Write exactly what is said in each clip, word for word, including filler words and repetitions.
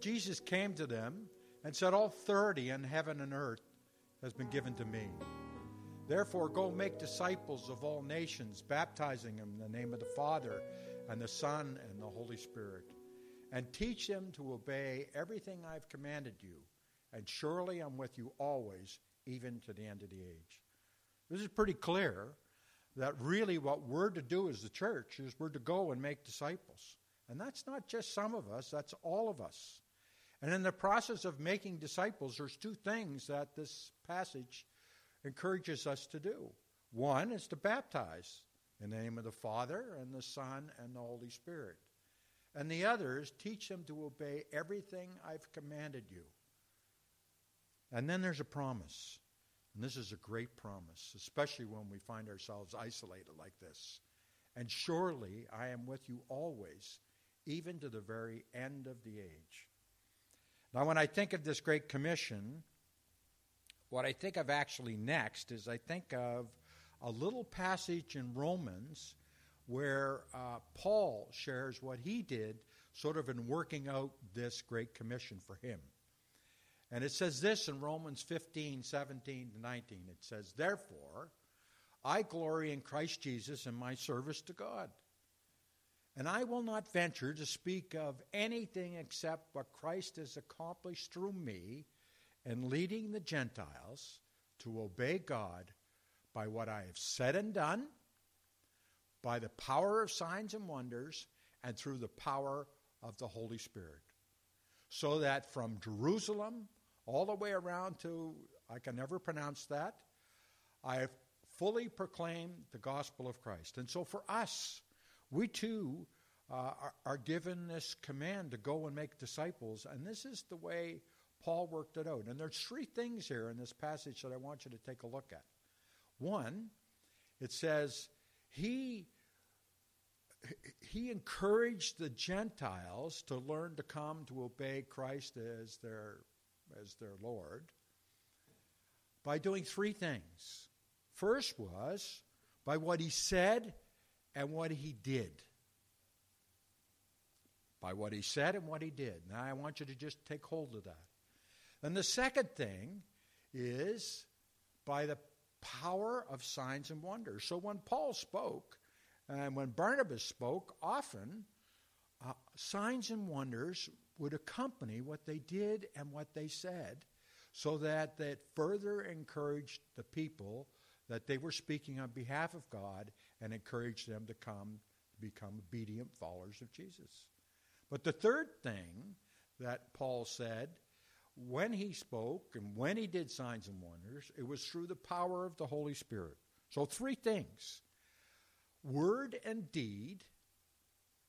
Jesus came to them and said, all authority in heaven and earth has been given to me. Therefore, go make disciples of all nations, baptizing them in the name of the Father and the Son and the Holy Spirit, and teach them to obey everything I've commanded you, and surely I'm with you always, even to the end of the age. This is pretty clear that really what we're to do as the church is we're to go and make disciples. And that's not just some of us, that's all of us. And in the process of making disciples, there's two things that this passage encourages us to do. One is to baptize in the name of the Father and the Son and the Holy Spirit. And the other is teach them to obey everything I've commanded you. And then there's a promise. And this is a great promise, especially when we find ourselves isolated like this. And surely I am with you always, even to the very end of the age. Now, when I think of this Great Commission, what I think of actually next is I think of a little passage in Romans where uh, Paul shares what he did sort of in working out this Great Commission for him. And it says this in Romans fifteen, seventeen to nineteen. It says, therefore, I glory in Christ Jesus in my service to God. And I will not venture to speak of anything except what Christ has accomplished through me in leading the Gentiles to obey God by what I have said and done, by the power of signs and wonders, and through the power of the Holy Spirit. So that from Jerusalem all the way around to, I can never pronounce that, I have fully proclaimed the gospel of Christ. And so for us, we too uh, are, are given this command to go and make disciples. And this is the way Paul worked it out. And there's three things here in this passage that I want you to take a look at. One, it says, he... He encouraged the Gentiles to learn to come to obey Christ as their, as their Lord by doing three things. First was by what he said and what he did. By what he said and what he did. Now I want you to just take hold of that. And the second thing is by the power of signs and wonders. So when Paul spoke, and when Barnabas spoke, often uh, signs and wonders would accompany what they did and what they said so that that further encouraged the people that they were speaking on behalf of God and encouraged them to come become obedient followers of Jesus. But the third thing that Paul said when he spoke and when he did signs and wonders, it was through the power of the Holy Spirit. So three things. Word and deed,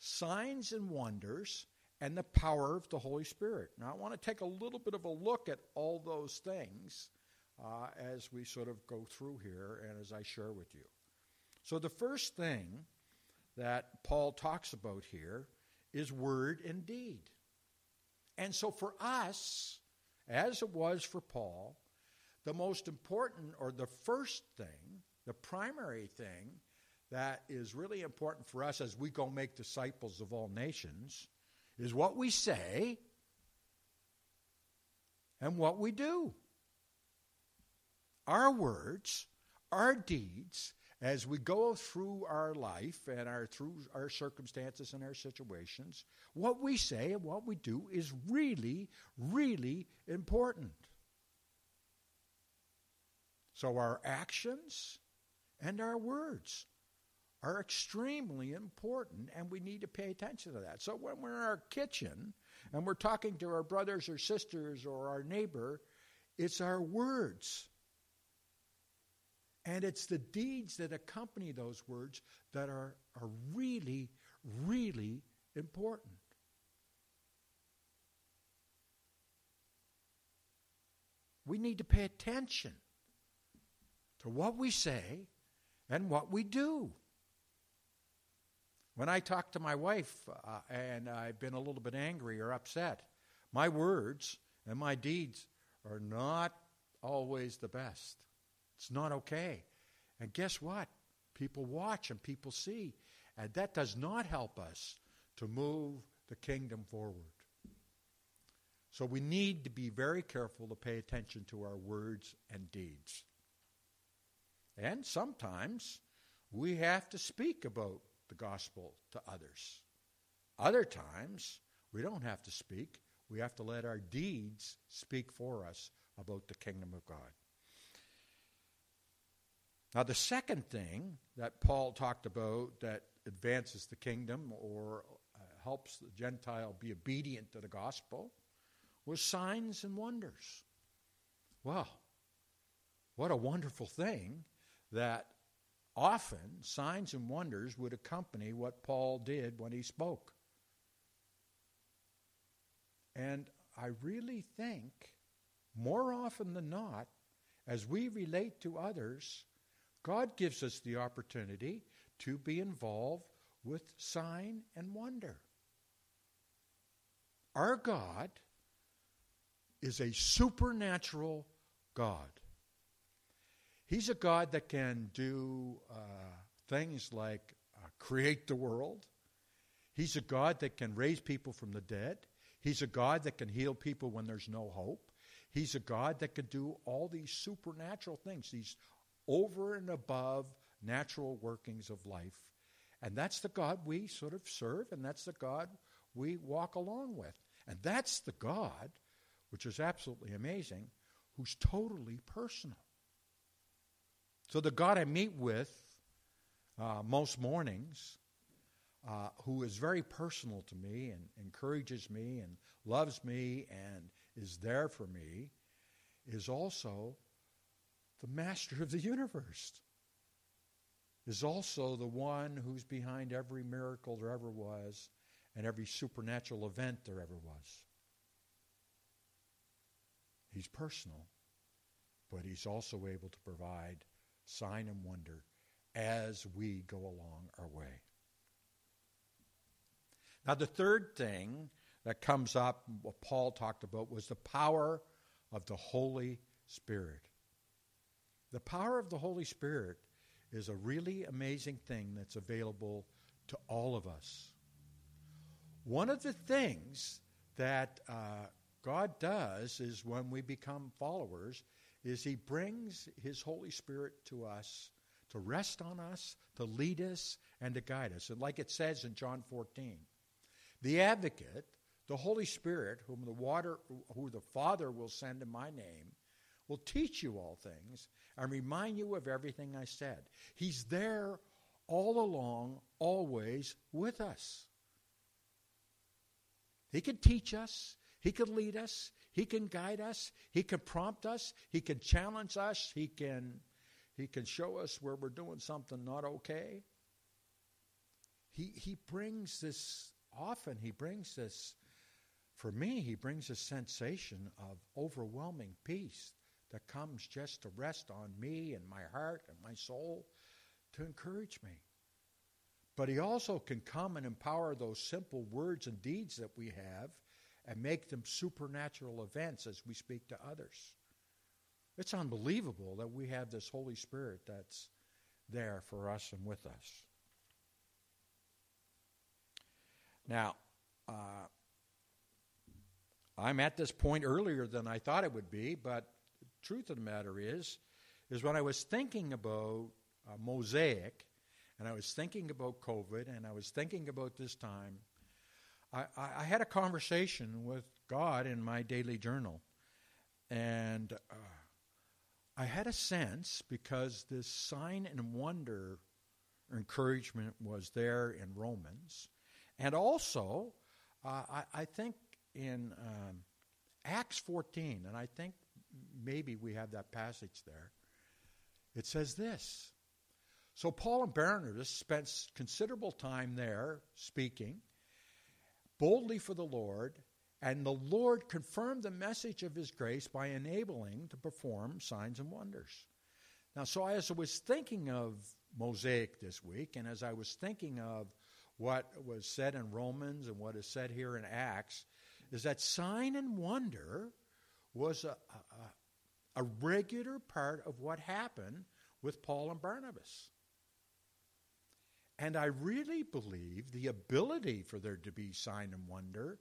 signs and wonders, and the power of the Holy Spirit. Now, I want to take a little bit of a look at all those things uh, as we sort of go through here and as I share with you. So the first thing that Paul talks about here is word and deed. And so for us, as it was for Paul, the most important or the first thing, the primary thing, that is really important for us as we go make disciples of all nations is what we say and what we do. Our words, our deeds, as we go through our life and our through our circumstances and our situations, what we say and what we do is really, really important. So our actions and our words are extremely important, and we need to pay attention to that. So when we're in our kitchen and we're talking to our brothers or sisters or our neighbor, it's our words. And it's the deeds that accompany those words that are, are really, really important. We need to pay attention to what we say and what we do. When I talk to my wife uh, and I've been a little bit angry or upset, my words and my deeds are not always the best. It's not okay. And guess what? People watch and people see. And that does not help us to move the kingdom forward. So we need to be very careful to pay attention to our words and deeds. And sometimes we have to speak about the gospel to others. Other times we don't have to speak. We have to let our deeds speak for us about the kingdom of God. Now, the second thing that Paul talked about that advances the kingdom or uh, helps the Gentile be obedient to the gospel was signs and wonders. Wow, what a wonderful thing that often signs and wonders would accompany what Paul did when he spoke. And I really think more often than not, as we relate to others, God gives us the opportunity to be involved with sign and wonder. Our God is a supernatural God. He's a God that can do uh, things like uh, create the world. He's a God that can raise people from the dead. He's a God that can heal people when there's no hope. He's a God that can do all these supernatural things, these over and above natural workings of life. And that's the God we sort of serve, and that's the God we walk along with. And that's the God, which is absolutely amazing, who's totally personal. So the God I meet with uh, most mornings, uh, who is very personal to me and encourages me and loves me and is there for me, is also the master of the universe, is also the one who's behind every miracle there ever was and every supernatural event there ever was. He's personal, but he's also able to provide sign and wonder as we go along our way. Now, the third thing that comes up, what Paul talked about, was the power of the Holy Spirit. The power of the Holy Spirit is a really amazing thing that's available to all of us. One of the things that uh, God does is when we become followers is he brings his Holy Spirit to us to rest on us, to lead us, and to guide us. And like it says in John fourteen, the advocate, the Holy Spirit, whom the water, who the Father will send in my name, will teach you all things and remind you of everything I said. He's there all along, always with us. He can teach us. He can lead us. He can guide us. He can prompt us. He can challenge us. He can, he can show us where we're doing something not okay. He, he brings this, often he brings this, for me, he brings a sensation of overwhelming peace that comes just to rest on me and my heart and my soul to encourage me. But he also can come and empower those simple words and deeds that we have and make them supernatural events as we speak to others. It's unbelievable that we have this Holy Spirit that's there for us and with us. Now, uh, I'm at this point earlier than I thought it would be, but the truth of the matter is, is when I was thinking about uh, Mosaic, and I was thinking about COVID, and I was thinking about this time, I, I had a conversation with God in my daily journal, and uh, I had a sense, because this sign and wonder encouragement was there in Romans, and also uh, I, I think in um, Acts fourteen, and I think maybe we have that passage there, it says this. So Paul and Barnabas spent considerable time there speaking boldly for the Lord, and the Lord confirmed the message of his grace by enabling to perform signs and wonders. Now, so as I was thinking of Mosaic this week, and as I was thinking of what was said in Romans and what is said here in Acts, is that sign and wonder was a, a, a regular part of what happened with Paul and Barnabas. And I really believe the ability for there to be sign and wonder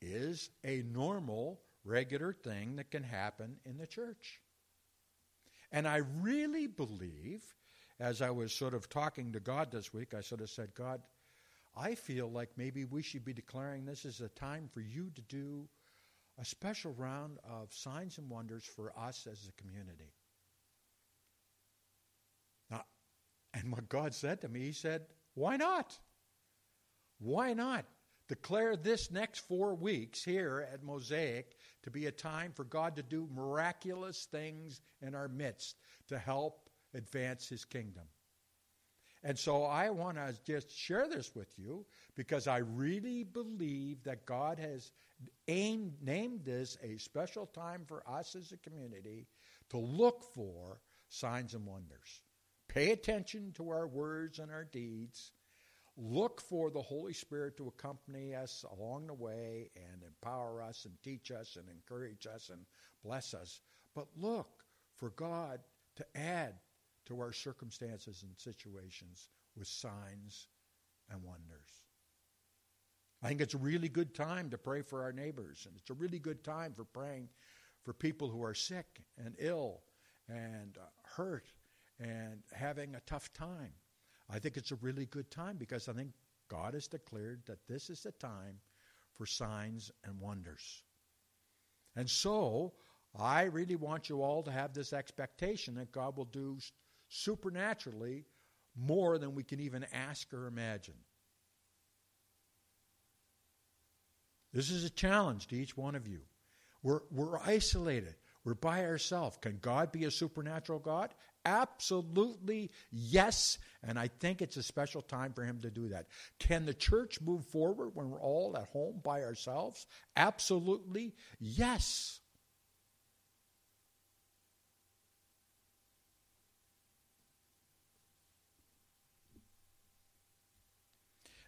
is a normal, regular thing that can happen in the church. And I really believe, as I was sort of talking to God this week, I sort of said, God, I feel like maybe we should be declaring this is a time for you to do a special round of signs and wonders for us as a community. Now, and what God said to me, he said, why not? Why not? Declare this next four weeks here at Mosaic to be a time for God to do miraculous things in our midst to help advance his kingdom. And so I want to just share this with you because I really believe that God has aimed, named this a special time for us as a community to look for signs and wonders. Pay attention to our words and our deeds. Look for the Holy Spirit to accompany us along the way and empower us and teach us and encourage us and bless us. But look for God to add to our circumstances and situations with signs and wonders. I think it's a really good time to pray for our neighbors, and it's a really good time for praying for people who are sick and ill and hurt and having a tough time. I think it's a really good time because I think God has declared that this is the time for signs and wonders. And so, I really want you all to have this expectation that God will do supernaturally more than we can even ask or imagine. This is a challenge to each one of you. We're, we're isolated. We're by ourselves. Can God be a supernatural God? Absolutely yes, and I think it's a special time for him to do that. Can the church move forward when we're all at home by ourselves? Absolutely yes.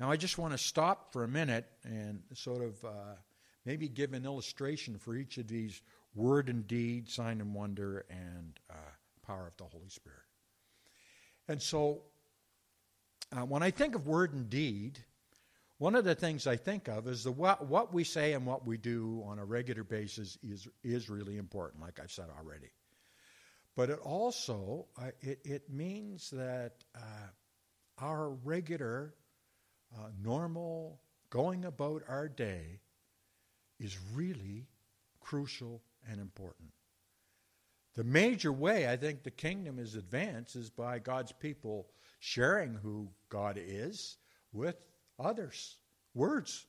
Now, I just want to stop for a minute and sort of uh, maybe give an illustration for each of these word and deed, sign and wonder, and uh, power of the Holy Spirit. And so, uh, when I think of word and deed, one of the things I think of is the what, what we say and what we do on a regular basis is is really important, like I've said already. But it also, uh, it, it means that uh, our regular, uh, normal, going about our day is really crucial and important. The major way I think the kingdom is advanced is by God's people sharing who God is with others, words,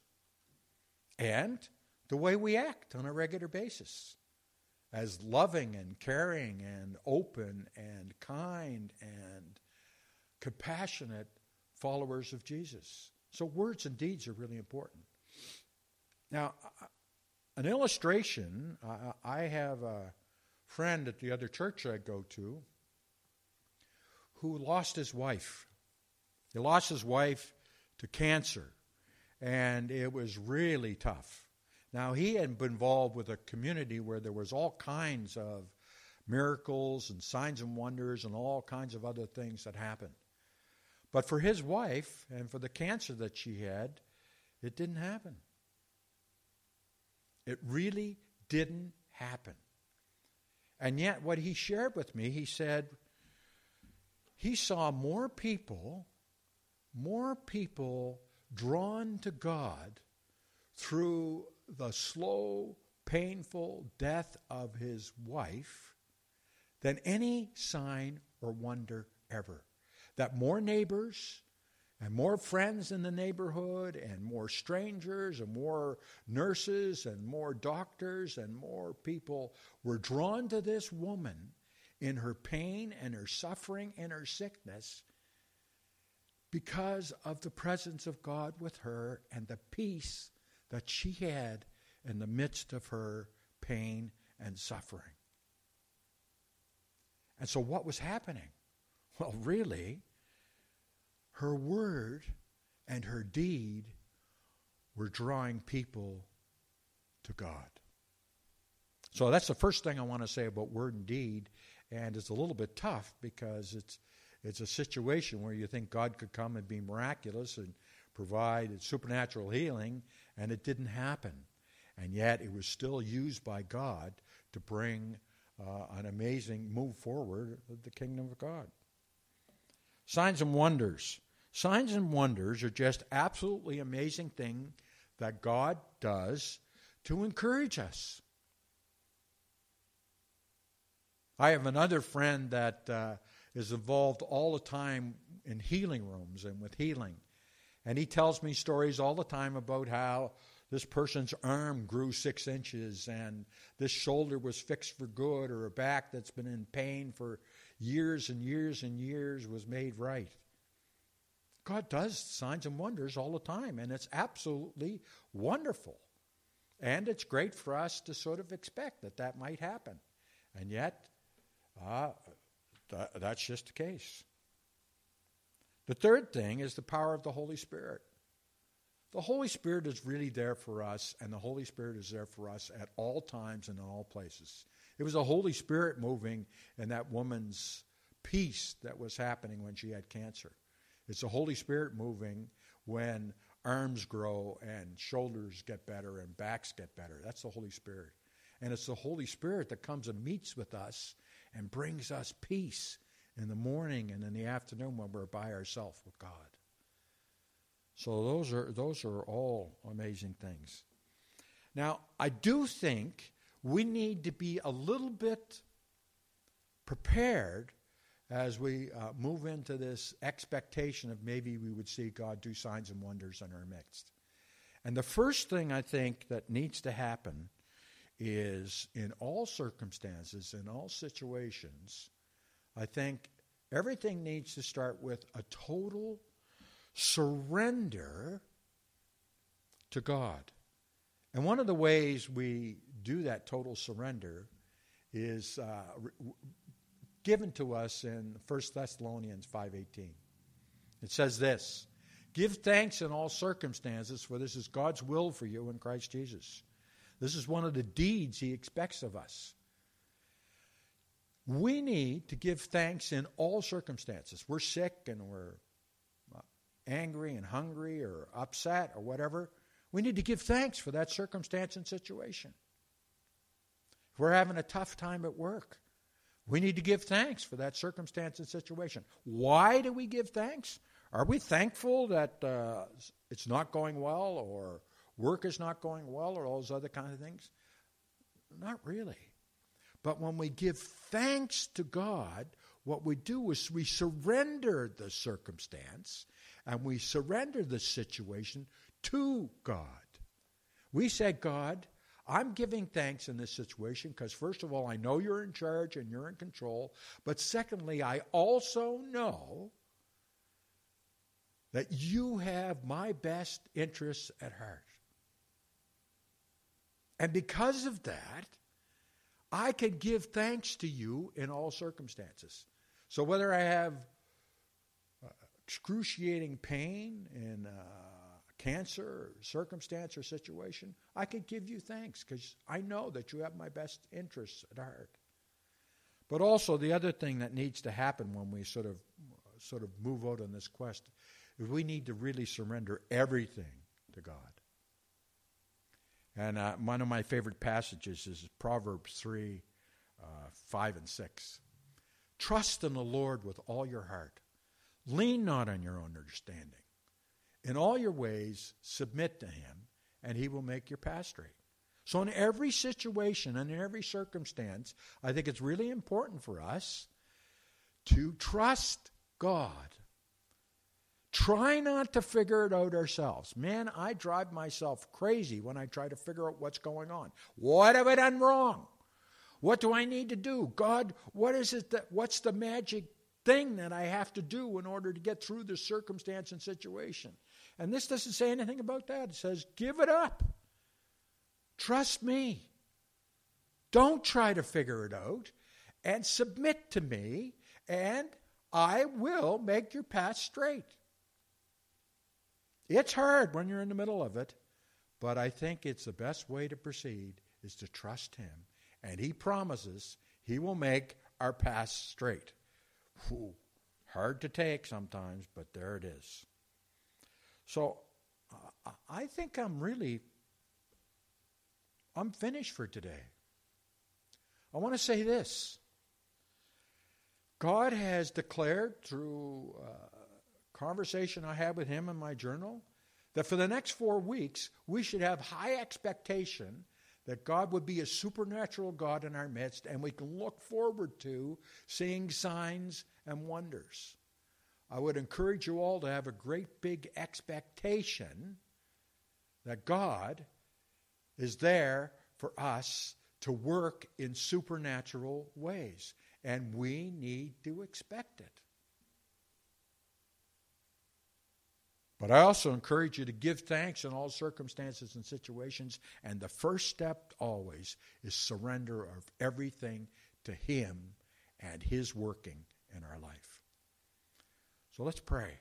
and the way we act on a regular basis as loving and caring and open and kind and compassionate followers of Jesus. So words and deeds are really important. Now, an illustration, uh, I have a friend at the other church I go to who lost his wife. He lost his wife to cancer, and it was really tough. Now, he had been involved with a community where there was all kinds of miracles and signs and wonders and all kinds of other things that happened. But for his wife and for the cancer that she had, it didn't happen. It really didn't happen. And yet what he shared with me, he said, he saw more people, more people drawn to God through the slow, painful death of his wife than any sign or wonder ever. That more neighbors and more friends in the neighborhood, and more strangers, and more nurses, and more doctors, and more people were drawn to this woman in her pain and her suffering and her sickness because of the presence of God with her and the peace that she had in the midst of her pain and suffering. And so what was happening? Well, really, her word and her deed were drawing people to God. So that's the first thing I want to say about word and deed, and it's a little bit tough because it's it's a situation where you think God could come and be miraculous and provide supernatural healing, and it didn't happen. and yet it was still used by God to bring uh, an amazing move forward of the kingdom of God. Signs and wonders. Signs and wonders are just absolutely amazing thing that God does to encourage us. I have another friend that uh, is involved all the time in healing rooms and with healing. And he tells me stories all the time about how this person's arm grew six inches and this shoulder was fixed for good, or a back that's been in pain for years and years and years was made right. God does signs and wonders all the time, and it's absolutely wonderful. And it's great for us to sort of expect that that might happen. And yet, uh, th- that's just the case. The third thing is the power of the Holy Spirit. The Holy Spirit is really there for us, and the Holy Spirit is there for us at all times and in all places. It was the Holy Spirit moving in that woman's peace that was happening when she had cancer. It's the Holy Spirit moving when arms grow and shoulders get better and backs get better. That's the Holy Spirit. And it's the Holy Spirit that comes and meets with us and brings us peace in the morning and in the afternoon when we're by ourselves with God. So those are those are all amazing things. Now, I do think we need to be a little bit prepared as we uh, move into this expectation of maybe we would see God do signs and wonders in our midst. And the first thing I think that needs to happen is, in all circumstances, in all situations, I think everything needs to start with a total surrender to God. And one of the ways we do that total surrender is uh, given to us in First Thessalonians five eighteen. It says this: "Give thanks in all circumstances, for this is God's will for you in Christ Jesus." This is one of the deeds he expects of us. We need to give thanks in all circumstances. We're sick and we're angry and hungry or upset or whatever. We need to give thanks for that circumstance and situation. If we're having a tough time at work, we need to give thanks for that circumstance and situation. Why do we give thanks? Are we thankful that uh, it's not going well, or work is not going well, or all those other kind of things? Not really. But when we give thanks to God, what we do is we surrender the circumstance and we surrender the situation to God. We say, God, I'm giving thanks in this situation because, first of all, I know you're in charge and you're in control. But secondly, I also know that you have my best interests at heart. And because of that, I can give thanks to you in all circumstances. So whether I have uh, excruciating pain in uh, cancer or circumstance or situation, I can give you thanks because I know that you have my best interests at heart. But also, the other thing that needs to happen when we sort of sort of move out on this quest is we need to really surrender everything to God. And uh, one of my favorite passages is Proverbs three, five and six. Trust in the Lord with all your heart. Lean not on your own understanding. In all your ways, submit to him, and he will make your path straight. So in every situation and in every circumstance, I think it's really important for us to trust God. Try not to figure it out ourselves. Man, I drive myself crazy when I try to figure out what's going on. What have I done wrong? What do I need to do? God, what is it that, what's the magic thing that I have to do in order to get through this circumstance and situation? And this doesn't say anything about that. It says, give it up. Trust me. Don't try to figure it out, and submit to me, and I will make your path straight. It's hard when you're in the middle of it, but I think it's the best way to proceed is to trust him. And he promises he will make our path straight. Whew, hard to take sometimes, but there it is. So uh, I think I'm really I'm finished for today. I want to say this. God has declared through a conversation I had with him in my journal that for the next four weeks, we should have high expectation that God would be a supernatural God in our midst, and we can look forward to seeing signs and wonders. I would encourage you all to have a great big expectation that God is there for us to work in supernatural ways, and we need to expect it. But I also encourage you to give thanks in all circumstances and situations, and the first step always is surrender of everything to Him and His working in our life. So let's pray.